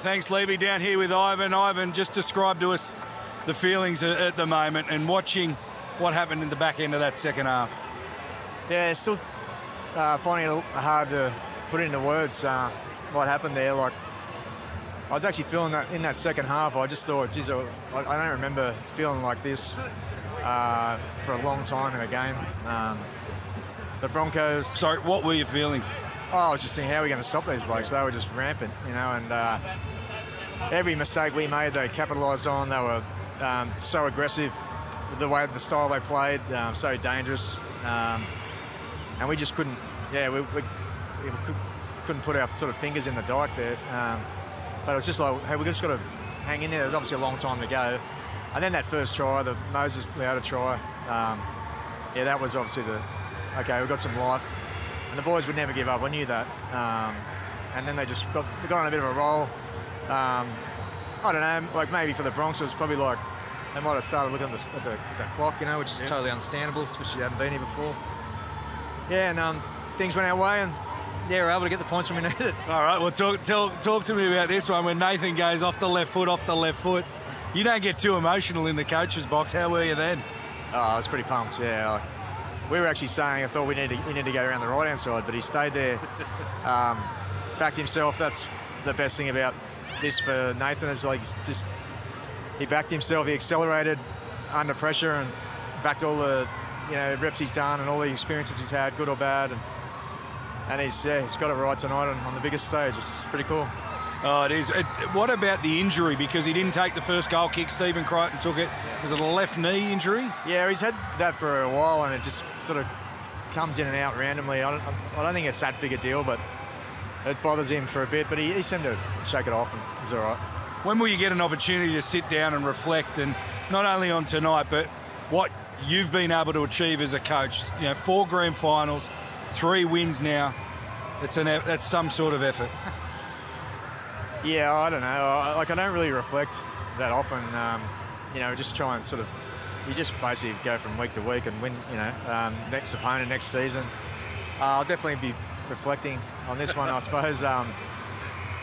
Thanks, Levy. Down here with Ivan. Ivan, just describe to us the feelings at the moment and watching what happened in the back end of that second half. Yeah, still finding it hard to put into words what happened there. Like, I was actually feeling that in that second half. I just thought, geez, I don't remember feeling like this for a long time in a game. The Broncos... Sorry, what were you feeling? Oh, I was just thinking, how are we going to stop these blokes? They were just rampant, you know, and every mistake we made, they capitalised on. They were so aggressive with the way, the style they played, so dangerous. And we just couldn't, yeah, we couldn't put our sort of fingers in the dike there. But it was just like, hey, we just got to hang in there. There was obviously a long time to go. And then that first try, the Moses Leota try, yeah, that was obviously the, okay, we've got some life. And the boys would never give up, I knew that. And then they just got on a bit of a roll. I don't know, like maybe for the Bronx, it was probably like, they might have started looking at the clock, you know, which is totally understandable, especially if you haven't been here before. Yeah, and things went our way, and yeah, we're able to get the points when we needed it. All right, well, talk to me about this one when Nathan goes off the left foot. You don't get too emotional in the coach's box. How were you then? Oh, I was pretty pumped, yeah. We were actually saying, I thought he needed to go around the right-hand side, but he stayed there, backed himself. That's the best thing about this for Nathan is like just he backed himself, he accelerated under pressure and backed all the reps he's done and all the experiences he's had, good or bad, and he's got it right tonight on the biggest stage. It's pretty cool. Oh, it is. What about the injury? Because he didn't take the first goal kick. Stephen Crichton took it. Yeah. Was it a left knee injury? Yeah, he's had that for a while, and it just sort of comes in and out randomly. I don't think it's that big a deal, but it bothers him for a bit. But he seemed to shake it off, and he's all right. When will you get an opportunity to sit down and reflect, and not only on tonight, but what you've been able to achieve as a coach? You know, 4 grand finals, 3 wins now. That's some sort of effort. Yeah, I don't know. I don't really reflect that often. You know, just try and sort of, you just basically go from week to week and win. You know, next opponent, next season. I'll definitely be reflecting on this one, I suppose. Yeah,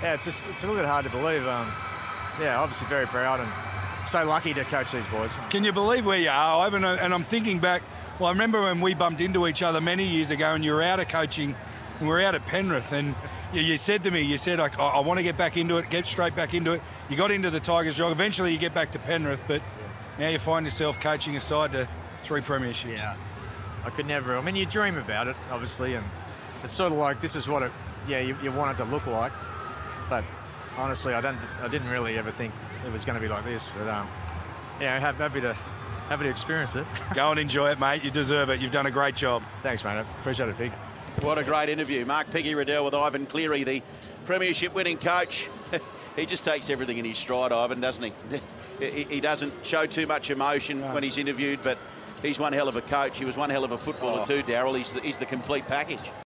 it's a little bit hard to believe. Yeah, obviously very proud and so lucky to coach these boys. Can you believe where you are, Ivan? And I'm thinking back. Well, I remember when we bumped into each other many years ago, and you were out of coaching, and we were out at Penrith, and. You said to me, I want to get back into it, get straight back into it. You got into the Tigers job. Eventually you get back to Penrith, but now you find yourself coaching a side to 3 premierships. Yeah, I could never. I mean, you dream about it, obviously, and it's sort of like this is what it, you want it to look like. But honestly, I didn't really ever think it was going to be like this. But yeah, happy to experience it. Go and enjoy it, mate. You deserve it. You've done a great job. Thanks, mate. I appreciate it, Pig. What a great interview. Mark Piggy-Riddell with Ivan Cleary, the premiership winning coach. He just takes everything in his stride, Ivan, doesn't he? He doesn't show too much emotion when he's interviewed, but he's one hell of a coach. He was one hell of a footballer too, Darryl. He's the complete package.